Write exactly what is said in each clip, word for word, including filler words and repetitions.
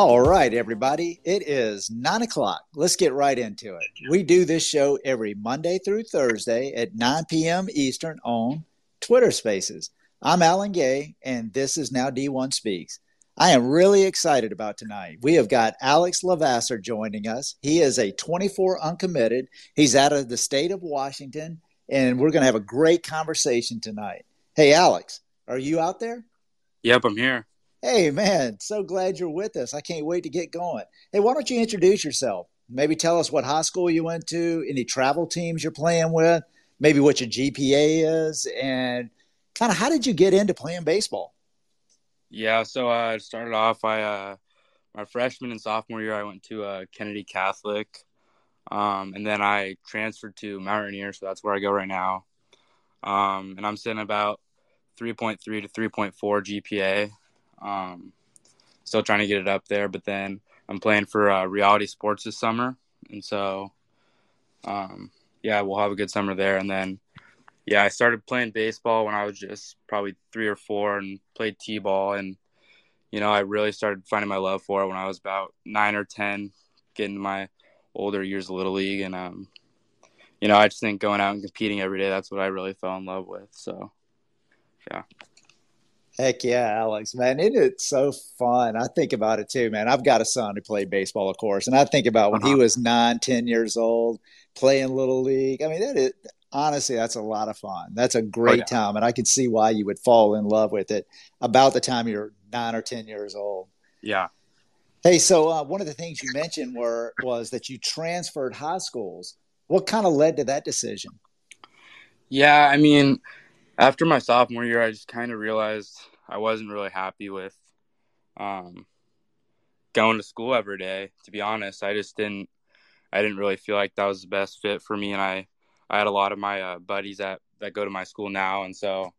All right, everybody. It is nine o'clock. Let's get right into it. We do this show every Monday through Thursday at nine p.m. Eastern on Twitter Spaces. I'm Alan Gay, and this is Now D one Speaks. I am really excited about tonight. We have got Alex Lavassar joining us. He is a twenty-four uncommitted. He's out of the state of Washington, and we're going to have a great conversation tonight. Hey, Alex, are you out there? Yep, I'm here. Hey, man, so glad you're with us. I can't wait to get going. Hey, why don't you introduce yourself? Maybe tell us what high school you went to, any travel teams you're playing with, maybe what your G P A is, and kind of how did you get into playing baseball? Yeah, so I uh, started off, I uh, my freshman and sophomore year, I went to uh, Kennedy Catholic, um, and then I transferred to Mount Rainier, so that's where I go right now. Um, and I'm sitting about three point three to three point four G P A. Um, still trying to get it up there, but then I'm playing for uh, Reality Sports this summer, and so um, yeah, we'll have a good summer there. And then yeah, I started playing baseball when I was just probably three or four, and played t-ball, and you know, I really started finding my love for it when I was about nine or ten, getting to my older years of Little League, and um, you know, I just think going out and competing every day—that's what I really fell in love with. So yeah. Heck yeah, Alex, man. It is so fun. I think about it too, man. I've got a son who played baseball, of course, and I think about when uh-huh. he was nine, ten years old, playing Little League. I mean, that is, honestly, that's a lot of fun. That's a great oh, yeah. time, and I can see why you would fall in love with it about the time you're nine or ten years old. Yeah. Hey, so uh, one of the things you mentioned were was that you transferred high schools. What kind of led to that decision? Yeah, I mean – after my sophomore year, I just kind of realized I wasn't really happy with um, going to school every day. To be honest, I just didn't. I didn't really feel like that was the best fit for me, and I, I had a lot of my uh, buddies that, that go to my school now, and so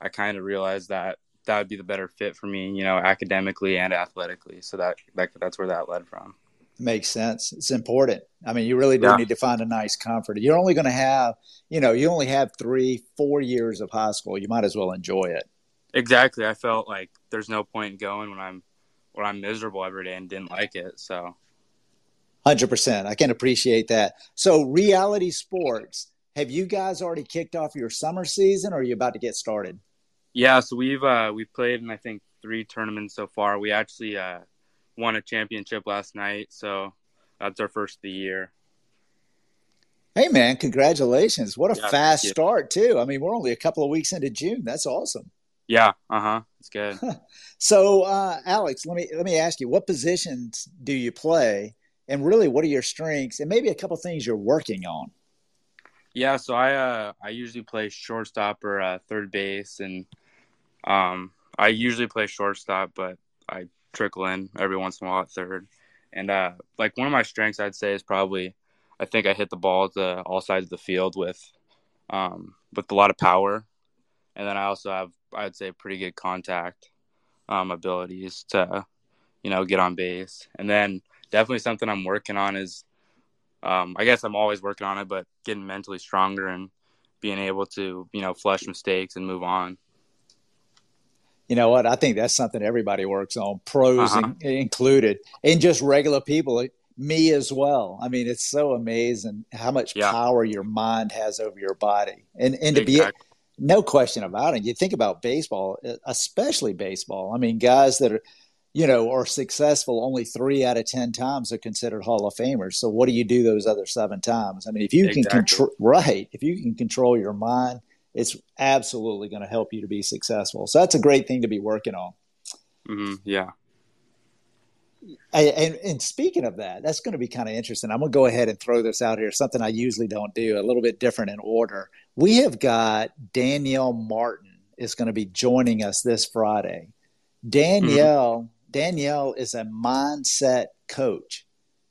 I kind of realized that that would be the better fit for me, you know, academically and athletically. So that, that that's where that led from. Makes sense. It's important. I mean, you really do yeah. need to find a nice comfort. You're only going to have, you know, you only have three, four years of high school. You might as well enjoy it. Exactly. I felt like there's no point in going when I'm, when I'm miserable every day and didn't like it. So. one hundred percent. I can appreciate that. So Reality Sports, have you guys already kicked off your summer season, or are you about to get started? Yeah. So we've, uh, we've played in, I think, three tournaments so far. We actually, uh, won a championship last night, so that's our first of the year. Hey, man, congratulations. What a yeah, fast yeah. start, too. I mean, we're only a couple of weeks into June. That's awesome. Yeah, uh-huh. It's good. So, uh, Alex, let me let me ask you, what positions do you play, and really what are your strengths, and maybe a couple things you're working on? Yeah, so I uh, I usually play shortstop or uh, third base, and um, I usually play shortstop, but I – trickle in every once in a while at third. And uh like one of my strengths I'd say is probably I think I hit the ball to all sides of the field with um with a lot of power, and then I also have I'd say pretty good contact um abilities to you know get on base. And then definitely something I'm working on is um I guess I'm always working on it, but getting mentally stronger and being able to you know flush mistakes and move on. You know what? I think that's something everybody works on, pros uh-huh. in, included, and just regular people, me as well. I mean, it's so amazing how much yeah. power your mind has over your body. And and to exactly. be – no question about it. You think about baseball, especially baseball. I mean, guys that are, you know, are successful only three out of ten times are considered Hall of Famers. So what do you do those other seven times? I mean, if you exactly. can control – right. If you can control your mind, it's absolutely going to help you to be successful. So that's a great thing to be working on. Mm-hmm, yeah. And, and, and speaking of that, that's going to be kind of interesting. I'm going to go ahead and throw this out here, something I usually don't do, a little bit different in order. We have got Danielle Martin is going to be joining us this Friday. Danielle, mm-hmm. Danielle is a mindset coach.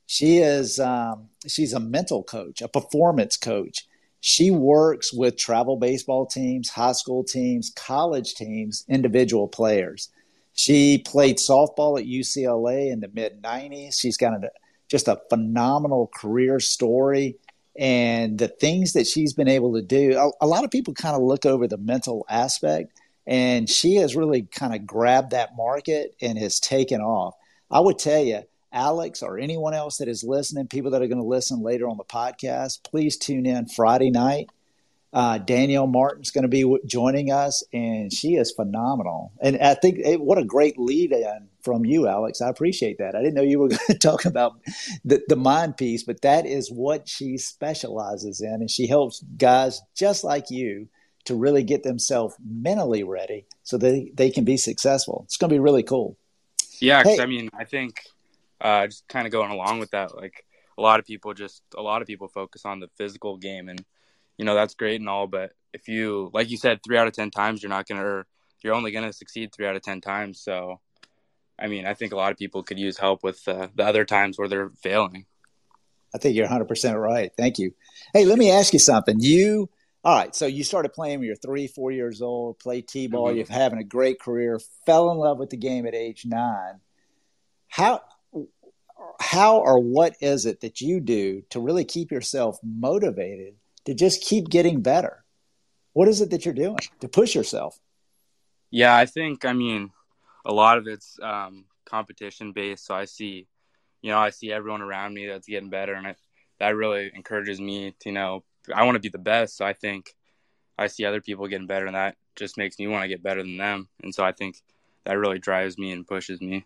She is, um, she's a mental coach, a performance coach. She works with travel baseball teams, high school teams, college teams, individual players. She played softball at U C L A in the mid nineties. She's got a, just a phenomenal career story, and the things that she's been able to do. A, a lot of people kind of look over the mental aspect, and she has really kind of grabbed that market and has taken off. I would tell you, Alex or anyone else that is listening, people that are going to listen later on the podcast, please tune in Friday night. Uh, Danielle Martin's going to be w- joining us, and she is phenomenal. And I think it, what a great lead in from you, Alex. I appreciate that. I didn't know you were going to talk about the, the mind piece, but that is what she specializes in. And she helps guys just like you to really get themselves mentally ready so that they, they can be successful. It's going to be really cool. Yeah. Hey. Cause, I mean, I think uh, just kind of going along with that, like a lot of people just, a lot of people focus on the physical game, and, you know, that's great and all, but if you, like you said, three out of ten times, you're not going to, you're only going to succeed three out of ten times. So, I mean, I think a lot of people could use help with uh, the other times where they're failing. I think you're one hundred percent right. Thank you. Hey, let me ask you something. You, all right, so you started playing when you're three, four years old, play t-ball, mm-hmm. You're having a great career, fell in love with the game at age nine. How... How or what is it that you do to really keep yourself motivated to just keep getting better? What is it that you're doing to push yourself? Yeah, I think, I mean, a lot of it's um, competition based. So I see, you know, I see everyone around me that's getting better. And I, that really encourages me to, you know, I want to be the best. So I think I see other people getting better, and that just makes me want to get better than them. And so I think that really drives me and pushes me.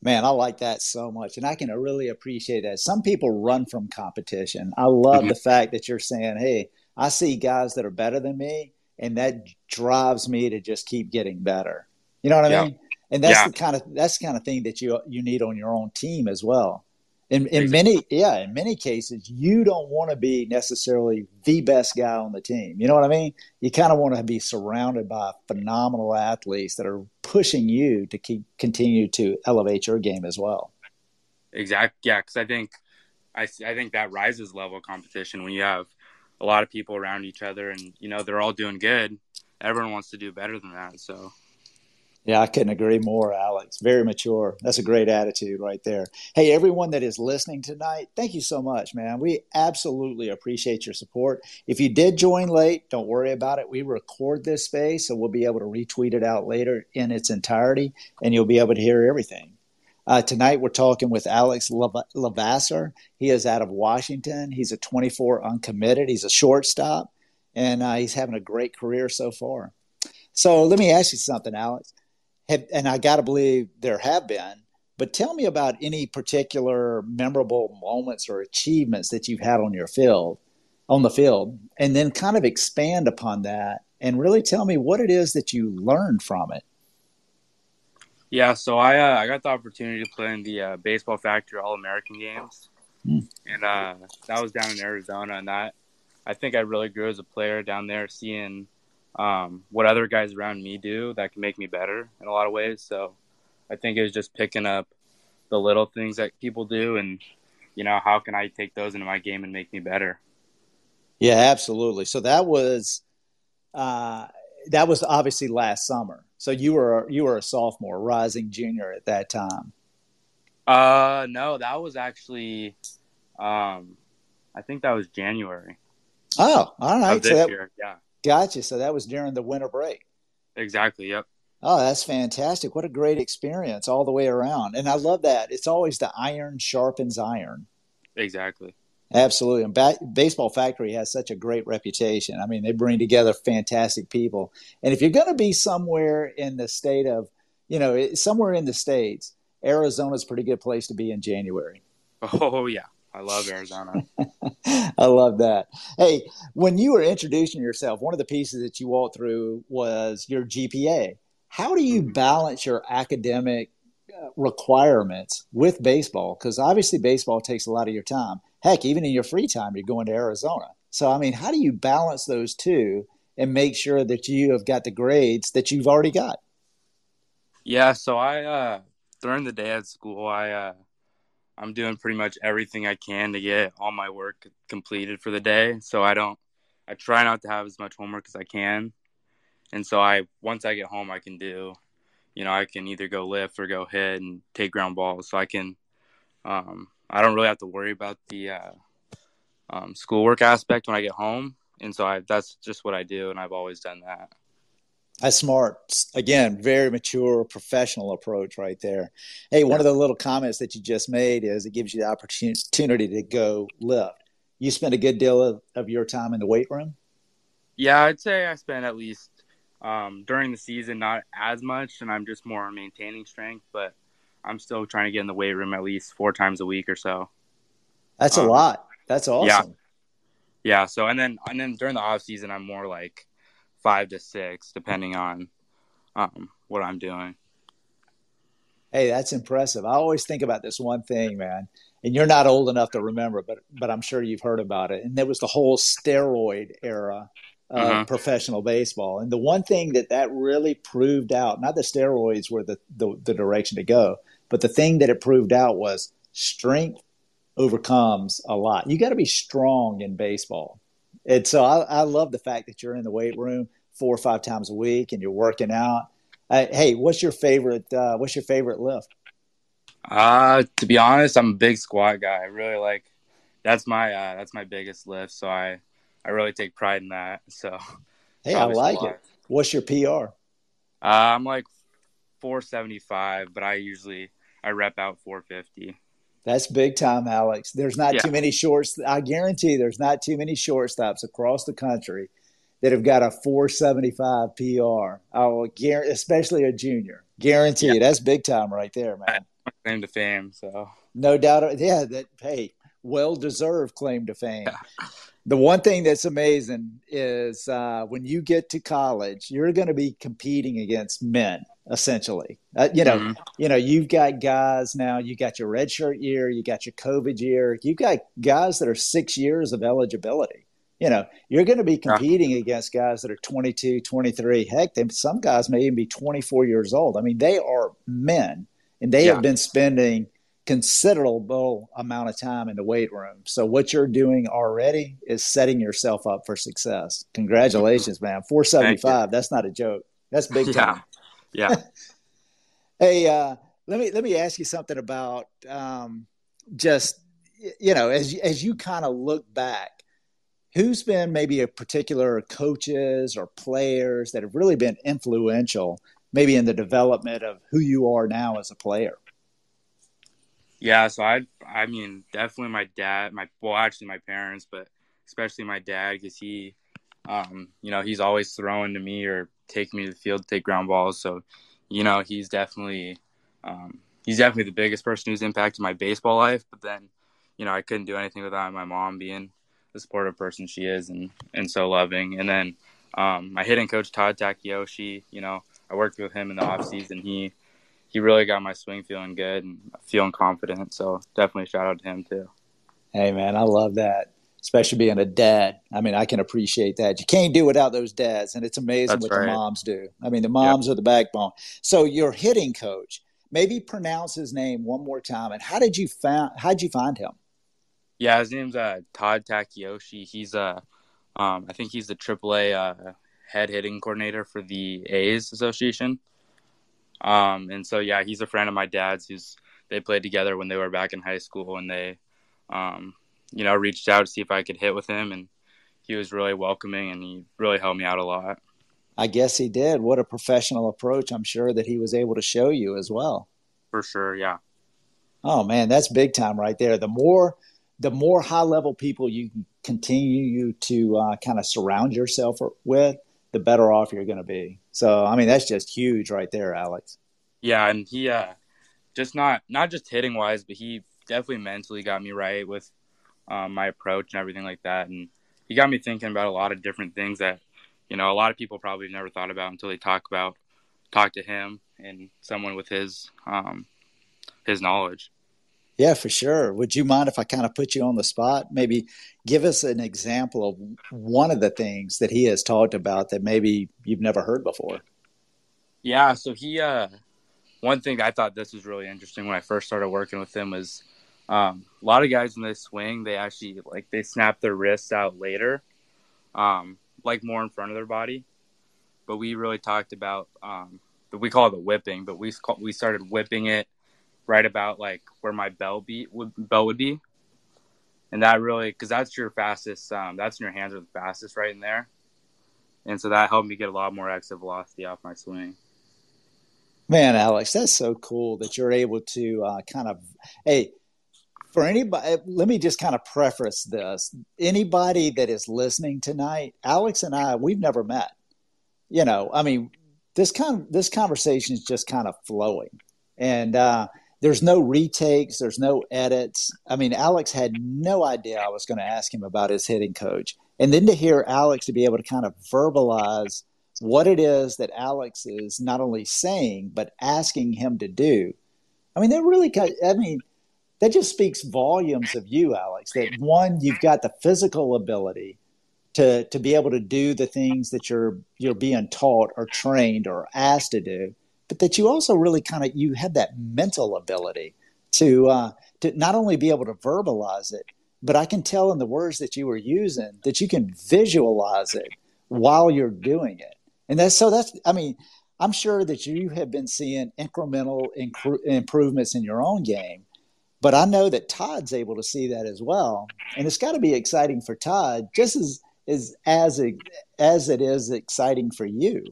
Man, I like that so much, and I can really appreciate that. Some people run from competition. I love mm-hmm. the fact that you're saying, hey, I see guys that are better than me, and that drives me to just keep getting better. You know what I yeah. mean? And that's yeah. the kind of that's the kind of thing that you you need on your own team as well. In in exactly. many yeah, in many cases, you don't want to be necessarily the best guy on the team. You know what I mean? You kind of want to be surrounded by phenomenal athletes that are pushing you to keep continue to elevate your game as well. Exactly. Yeah, because I think I I think that rises level competition when you have a lot of people around each other, and you know they're all doing good. Everyone wants to do better than that. So. Yeah, I couldn't agree more, Alex. Very mature. That's a great attitude right there. Hey, everyone that is listening tonight, thank you so much, man. We absolutely appreciate your support. If you did join late, don't worry about it. We record this space, so we'll be able to retweet it out later in its entirety, and you'll be able to hear everything. Uh, tonight, we're talking with Alex Lavassar. He is out of Washington. He's a twenty-four uncommitted. He's a shortstop, and uh, he's having a great career so far. So let me ask you something, Alex. Have, and I got to believe there have been, but tell me about any particular memorable moments or achievements that you've had on your field, on the field, and then kind of expand upon that and really tell me what it is that you learned from it. Yeah, so I uh, I got the opportunity to play in the uh, Baseball Factory All-American Games, mm. and uh, that was down in Arizona, and that I think I really grew as a player down there, seeing Um, what other guys around me do that can make me better in a lot of ways. So I think it was just picking up the little things that people do and, you know, how can I take those into my game and make me better? Yeah, absolutely. So that was, uh, that was obviously last summer. So you were, you were a sophomore, rising junior at that time. Uh, no, that was actually, um, I think that was January. Oh, all right. Of this so that- year, yeah. Gotcha. So that was during the winter break. Exactly. Yep. Oh, that's fantastic. What a great experience all the way around. And I love that. It's always the iron sharpens iron. Exactly. Absolutely. And ba- Baseball Factory has such a great reputation. I mean, they bring together fantastic people. And if you're going to be somewhere in the state of, you know, somewhere in the States, Arizona's a pretty good place to be in January. Oh, yeah. I love Arizona. I love that. Hey, when you were introducing yourself, one of the pieces that you walked through was your G P A. How do you balance your academic requirements with baseball? Because obviously baseball takes a lot of your time. Heck, even in your free time, you're going to Arizona. So, I mean, how do you balance those two and make sure that you have got the grades that you've already got? Yeah, so I uh, during the day at school, I uh, – I'm doing pretty much everything I can to get all my work completed for the day. So I don't, I try not to have as much homework as I can. And so I, once I get home, I can do, you know, I can either go lift or go hit and take ground balls. So I can, um, I don't really have to worry about the uh, um, schoolwork aspect when I get home. And so I, that's just what I do. And I've always done that. That's smart. Again, very mature, professional approach right there. Hey, one yeah. of the little comments that you just made is it gives you the opportunity to go lift. You spend a good deal of, of your time in the weight room? Yeah, I'd say I spend at least um, during the season, not as much, and I'm just more on maintaining strength, but I'm still trying to get in the weight room at least four times a week or so. That's um, a lot. That's awesome. Yeah. yeah. So, and then, and then during the off season, I'm more like five to six, depending on um, what I'm doing. Hey, that's impressive. I always think about this one thing, man, and you're not old enough to remember, but, but I'm sure you've heard about it. And there was the whole steroid era of uh-huh. professional baseball. And the one thing that that really proved out, not that steroids were the, the, the direction to go, but the thing that it proved out was strength overcomes a lot. You got to be strong in baseball. And so I, I love the fact that you're in the weight room four or five times a week and you're working out. Uh, hey, what's your favorite? Uh, what's your favorite lift? Uh, to be honest, I'm a big squat guy. I really like that's my uh, that's my biggest lift. So I, I really take pride in that. So hey, I like squat. It. What's your P R? Uh, I'm like four seventy-five, but I usually I rep out four fifty. That's big time, Alex. There's not yeah. too many shorts. I guarantee there's not too many shortstops across the country that have got a four seventy-five P R. I will guarantee, especially a junior. Guarantee yeah. That's big time right there, man. Claim to fame, so no doubt. Yeah, that hey, well deserved claim to fame. Yeah. The one thing that's amazing is uh, when you get to college, you're going to be competing against men. Essentially, uh, you know, mm-hmm. you know, you've got guys now, you got your red shirt year, you got your COVID year, you've got guys that are six years of eligibility. You know, you're going to be competing yeah. against guys that are twenty-two, twenty-three. Heck, they, some guys may even be twenty-four years old. I mean, they are men and they yeah. have been spending considerable amount of time in the weight room. So what you're doing already is setting yourself up for success. Congratulations, man. four seventy-five. That's not a joke. That's big time. Yeah. Yeah. Hey, uh, let me let me ask you something about um, just, you know, as, as you kind of look back, who's been maybe a particular coaches or players that have really been influential maybe in the development of who you are now as a player? Yeah, so I I mean, definitely my dad, my well, actually my parents, but especially my dad because he, um, you know, he's always throwing to me or take me to the field to take ground balls. So, you know, he's definitely um, he's definitely the biggest person who's impacted my baseball life. But then, you know, I couldn't do anything without my mom being the supportive person she is and, and so loving. And then um, my hitting coach, Todd Takeyoshi, you know, I worked with him in the offseason. He he really got my swing feeling good and feeling confident. So definitely shout out to him too. Hey, man, I love that. Especially being a dad. I mean, I can appreciate that. You can't do without those dads, and it's amazing That's what right. the moms do. I mean, the moms yep. are the backbone. So your hitting coach, maybe pronounce his name one more time, and how did you find, how'd you find him? Yeah, his name's uh, Todd Takeyoshi. He's, uh, um, I think he's the triple A uh, head hitting coordinator for the A's Association. Um, and so, yeah, he's a friend of my dad's. Who's They played together when they were back in high school, and they um, – you know, reached out to see if I could hit with him, and he was really welcoming, and he really helped me out a lot. I guess he did. What a professional approach, I'm sure, that he was able to show you as well. For sure, yeah. Oh, man, that's big time right there. The more the more high-level people you continue to uh, kind of surround yourself with, the better off you're going to be. So, I mean, that's just huge right there, Alex. Yeah, and he uh, just not, not just hitting-wise, but he definitely mentally got me right with Um, my approach and everything like that. And he got me thinking about a lot of different things that, you know, a lot of people probably never thought about until they talk about, talk to him and someone with his, um, his knowledge. Yeah, for sure. Would you mind if I kind of put you on the spot? Maybe give us an example of one of the things that he has talked about that maybe you've never heard before. Yeah. So he, uh, one thing I thought this was really interesting when I first started working with him was, Um, a lot of guys when they swing, they actually like they snap their wrists out later, um, like more in front of their body. But we really talked about um, we call it the whipping, but we we started whipping it right about like where my belt be would belt would be, and that really because that's your fastest. Um, that's when your hands are the fastest right in there, And so that helped me get a lot more exit velocity off my swing. Man, Alex, that's so cool that you're able to uh, kind of, hey, for anybody, let me just kind of preface this. Anybody that is listening tonight, Alex and I, we've never met. You know, I mean, this kind of, this conversation is just kind of flowing. And uh, there's no retakes. There's no edits. I mean, Alex had no idea I was going to ask him about his hitting coach. And then to hear Alex to be able to kind of verbalize what it is that Alex is not only saying, but asking him to do. I mean, that really, I mean, that just speaks volumes of you, Alex, that one, you've got the physical ability to, to be able to do the things that you're, you're being taught or trained or asked to do, but that you also really kind of, you have that mental ability to, uh, to not only be able to verbalize it, but I can tell in the words that you were using that you can visualize it while you're doing it. And that's, so that's, I mean, I'm sure that you have been seeing incremental incru- improvements in your own game, but I know that Todd's able to see that as well. And it's got to be exciting for Todd, just as, as, as, it, as it is exciting for you.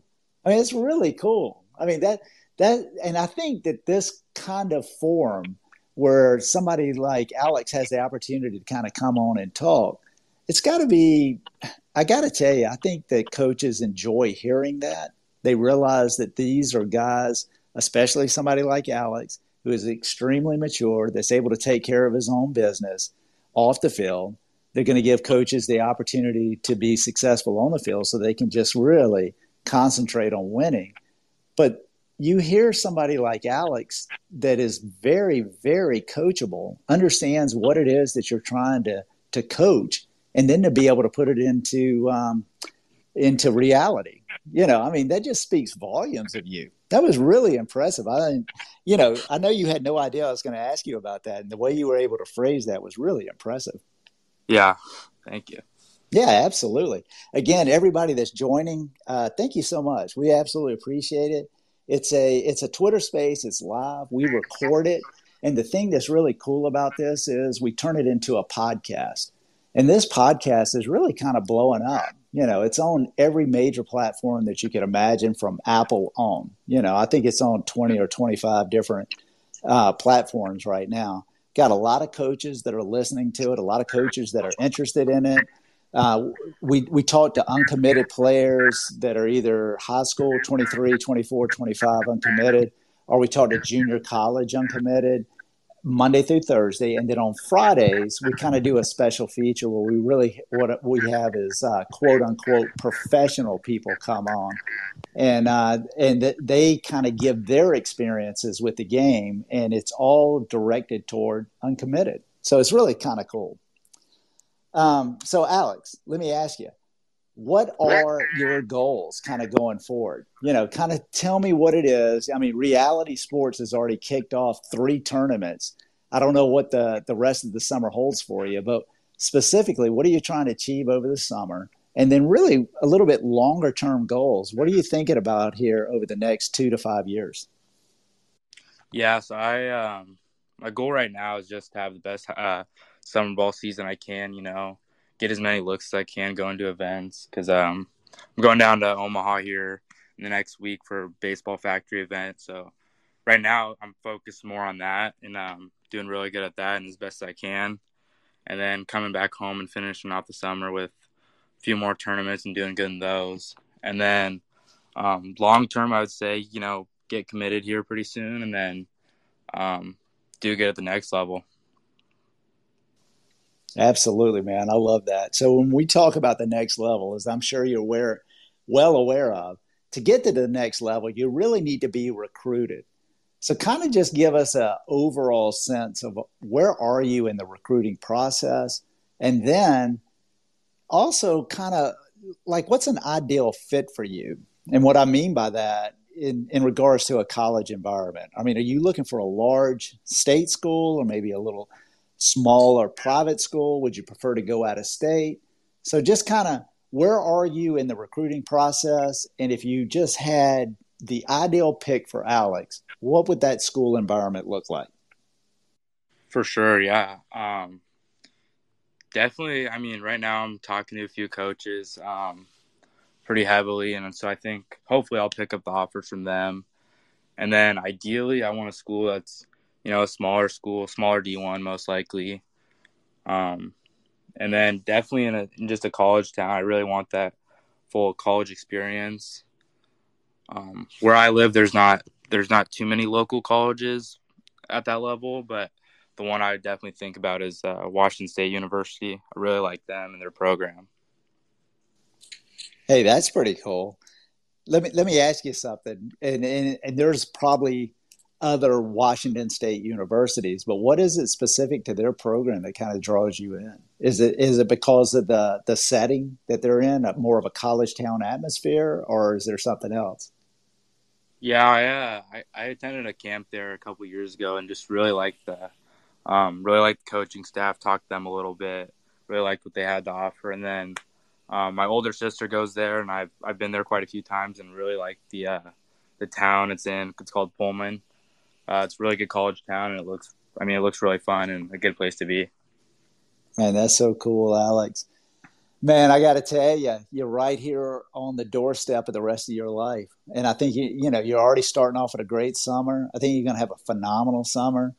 I mean, it's really cool. I mean, that, that, and I think that this kind of forum where somebody like Alex has the opportunity to kind of come on and talk, it's got to be, I got to tell you, I think that coaches enjoy hearing that. They realize that these are guys, especially somebody like Alex, who is extremely mature, that's able to take care of his own business off the field. They're going to give coaches the opportunity to be successful on the field so they can just really concentrate on winning. But you hear somebody like Alex that is very, very coachable, understands what it is that you're trying to, to coach, and then to be able to put it into um, into reality. You know, I mean, that just speaks volumes of you. That was really impressive. I, you know, I know you had no idea I was going to ask you about that, and the way you were able to phrase that was really impressive. Yeah, thank you. Yeah, absolutely. Again, everybody that's joining, uh, thank you so much. We absolutely appreciate it. It's a it's a Twitter space. It's live. We record it, and the thing that's really cool about this is we turn it into a podcast. And this podcast is really kind of blowing up. You know, it's on every major platform that you can imagine from Apple on. You know, I think it's on twenty or twenty-five different uh, platforms right now. Got a lot of coaches that are listening to it, a lot of coaches that are interested in it. Uh, we we talk to uncommitted players that are either high school, twenty-three, twenty-four, twenty-five uncommitted, or we talk to junior college uncommitted. Monday through Thursday, and then on Fridays, we kind of do a special feature where we really, what we have is uh, quote unquote professional people come on, and uh, and th- they kind of give their experiences with the game, and it's all directed toward uncommitted. So it's really kind of cool. Um, so Alex, let me ask you, what are your goals kind of going forward? You know, kind of tell me what it is. I mean, Reality Sports has already kicked off three tournaments. I don't know what the, the rest of the summer holds for you, but specifically, what are you trying to achieve over the summer? And then really a little bit longer term goals. What are you thinking about here over the next two to five years? Yeah, so I, um, my goal right now is just to have the best uh, summer ball season I can, you know. Get as many looks as I can going to events because um, I'm going down to Omaha here in the next week for a Baseball Factory event. So right now I'm focused more on that and um, doing really good at that and as best as I can. And then coming back home and finishing off the summer with a few more tournaments and doing good in those. And then um, long term, I would say, you know, get committed here pretty soon and then um, do good at the next level. Absolutely, man. I love that. So when we talk about the next level, as I'm sure you're aware, well aware of, to get to the next level, you really need to be recruited. So kind of just give us an overall sense of where are you in the recruiting process? And then also kind of like what's an ideal fit for you? And what I mean by that in, in regards to a college environment, I mean, are you looking for a large state school or maybe a little smaller private school? Would you prefer to go out of state? So just kind of where are you in the recruiting process? And if you just had the ideal pick for Alex, what would that school environment look like? For sure. Yeah. Um, definitely. I mean, right now I'm talking to a few coaches. Um, pretty heavily. And so I think hopefully I'll pick up the offer from them. And then ideally I want a school that's, you know, a smaller school, smaller D one most likely. Um, and then definitely in, a, in just a college town. I really want that full college experience. Um, where I live, there's not there's not too many local colleges at that level, but the one I would definitely think about is uh, Washington State University. I really like them and their program. Hey, that's pretty cool. Let me let me ask you something. And, and and there's probably other Washington State universities, but what is it specific to their program that kind of draws you in? Is it is it because of the the setting that they're in, a, more of a college town atmosphere, or is there something else? Yeah, yeah. I, I attended a camp there a couple of years ago and just really liked the um, really liked the coaching staff. Talked to them a little bit. Really liked what they had to offer, and then. Um, my older sister goes there, and I've I've been there quite a few times, and really like the uh, the town it's in. It's called Pullman. Uh, it's a really good college town, and it looks I mean it looks really fun and a good place to be. Man, that's so cool, Alex. Man, I got to tell you, you're right here on the doorstep of the rest of your life, and I think you you know you're already starting off with a great summer. I think you're gonna have a phenomenal summer.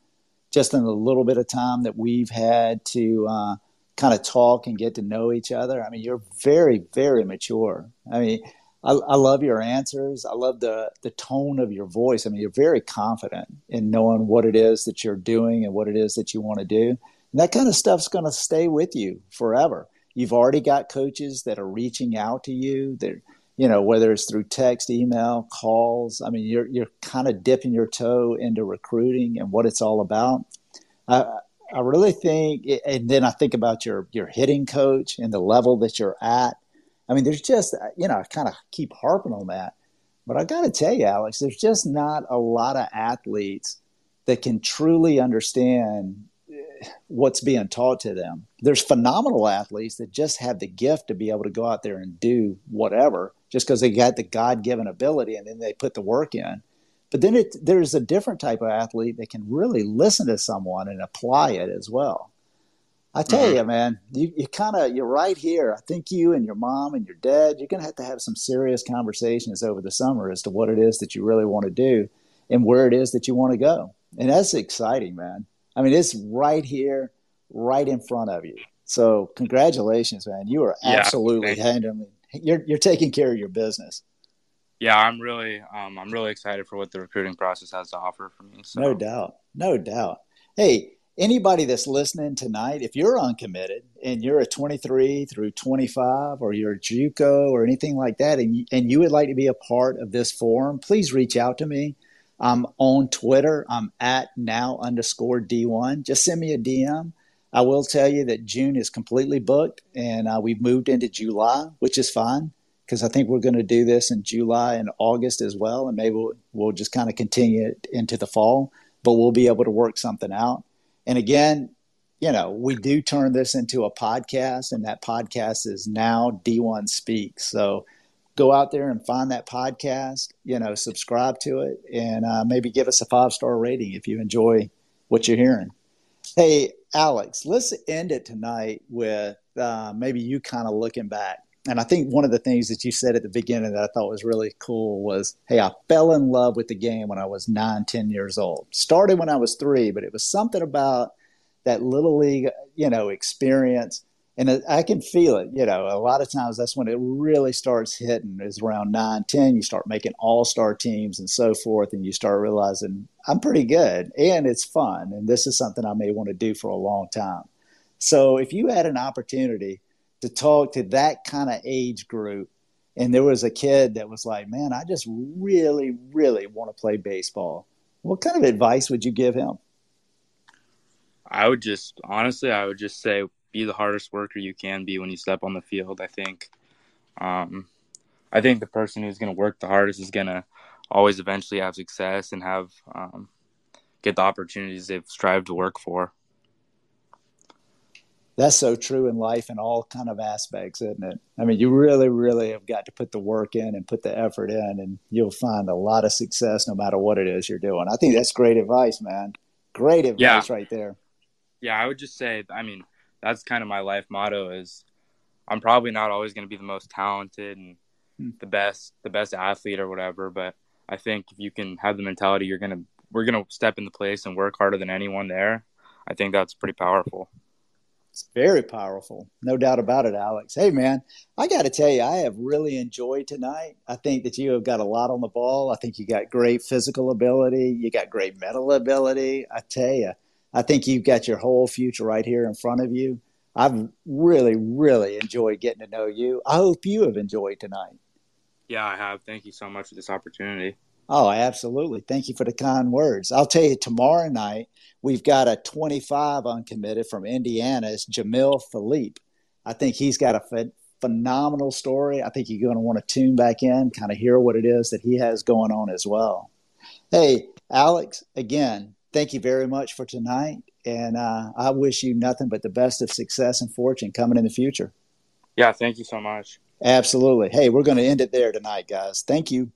Just in the little bit of time that we've had to. Uh, kind of talk and get to know each other. I mean, you're very, very mature. I mean, I, I love your answers. I love the the tone of your voice. I mean, you're very confident in knowing what it is that you're doing and what it is that you want to do. And that kind of stuff's going to stay with you forever. You've already got coaches that are reaching out to you. They're, you know, whether it's through text, email, calls. I mean, you're you're kind of dipping your toe into recruiting and what it's all about. I, I really think, and then I think about your, your hitting coach and the level that you're at. I mean, there's just, you know, I kind of keep harping on that, but I got to tell you, Alex, there's just not a lot of athletes that can truly understand what's being taught to them. There's phenomenal athletes that just have the gift to be able to go out there and do whatever just because they got the God-given ability and then they put the work in. But then it, there's a different type of athlete that can really listen to someone and apply it as well. I tell mm-hmm. you, man, you, you kind of, you're right here. I think you and your mom and your dad, you're going to have to have some serious conversations over the summer as to what it is that you really want to do and where it is that you want to go. And that's exciting, man. I mean, it's right here, right in front of you. So congratulations, man. You are absolutely yeah, handling, you're, you're taking care of your business. Yeah, I'm really, um, I'm really excited for what the recruiting process has to offer for me. So. No doubt, no doubt. Hey, anybody that's listening tonight, if you're uncommitted and you're a twenty-three through twenty-five, or you're a JUCO or anything like that, and you, and you would like to be a part of this forum, please reach out to me. I'm on Twitter. I'm at now underscore D one. Just send me a D M. I will tell you that June is completely booked, and uh, we've moved into July, which is fine. Because I think we're going to do this in July and August as well. And maybe we'll, we'll just kind of continue it into the fall, but we'll be able to work something out. And again, you know, we do turn this into a podcast, and that podcast is Now D one Speaks. So go out there and find that podcast, you know, subscribe to it, and uh, maybe give us a five-star rating if you enjoy what you're hearing. Hey, Alex, let's end it tonight with uh, maybe you kind of looking back. And I think one of the things that you said at the beginning that I thought was really cool was, hey, I fell in love with the game when I was nine, ten years old. Started when I was three, but it was something about that little league, you know, experience. And I can feel it, you know, a lot of times that's when it really starts hitting is around nine, ten. You start making all-star teams and so forth, and you start realizing I'm pretty good and it's fun. And this is something I may want to do for a long time. So if you had an opportunity to talk to that kind of age group, and there was a kid that was like, man, I just really, really want to play baseball, what kind of advice would you give him? I would just, honestly, I would just say, be the hardest worker you can be when you step on the field. I think, um, I think the person who's going to work the hardest is going to always eventually have success and have, um, get the opportunities they've strived to work for. That's so true in life in all kind of aspects, isn't it? I mean, you really, really have got to put the work in and put the effort in, and you'll find a lot of success no matter what it is you're doing. I think that's great advice, man. Great advice yeah. right there. Yeah, I would just say, I mean, that's kind of my life motto is I'm probably not always going to be the most talented and the best, the best athlete or whatever. But I think if you can have the mentality, you're going to, we're going to step in the place and work harder than anyone there. I think that's pretty powerful. It's very powerful. No doubt about it, Alex. Hey, man, I got to tell you, I have really enjoyed tonight. I think that you have got a lot on the ball. I think you got great physical ability. You got great mental ability. I tell you, I think you've got your whole future right here in front of you. I've really, really enjoyed getting to know you. I hope you have enjoyed tonight. Yeah, I have. Thank you so much for this opportunity. Oh, absolutely. Thank you for the kind words. I'll tell you, tomorrow night, we've got a twenty-five uncommitted from Indiana. It's Jamil Philippe. I think he's got a ph- phenomenal story. I think you're going to want to tune back in, kind of hear what it is that he has going on as well. Hey, Alex, again, thank you very much for tonight. And uh, I wish you nothing but the best of success and fortune coming in the future. Yeah, thank you so much. Absolutely. Hey, we're going to end it there tonight, guys. Thank you.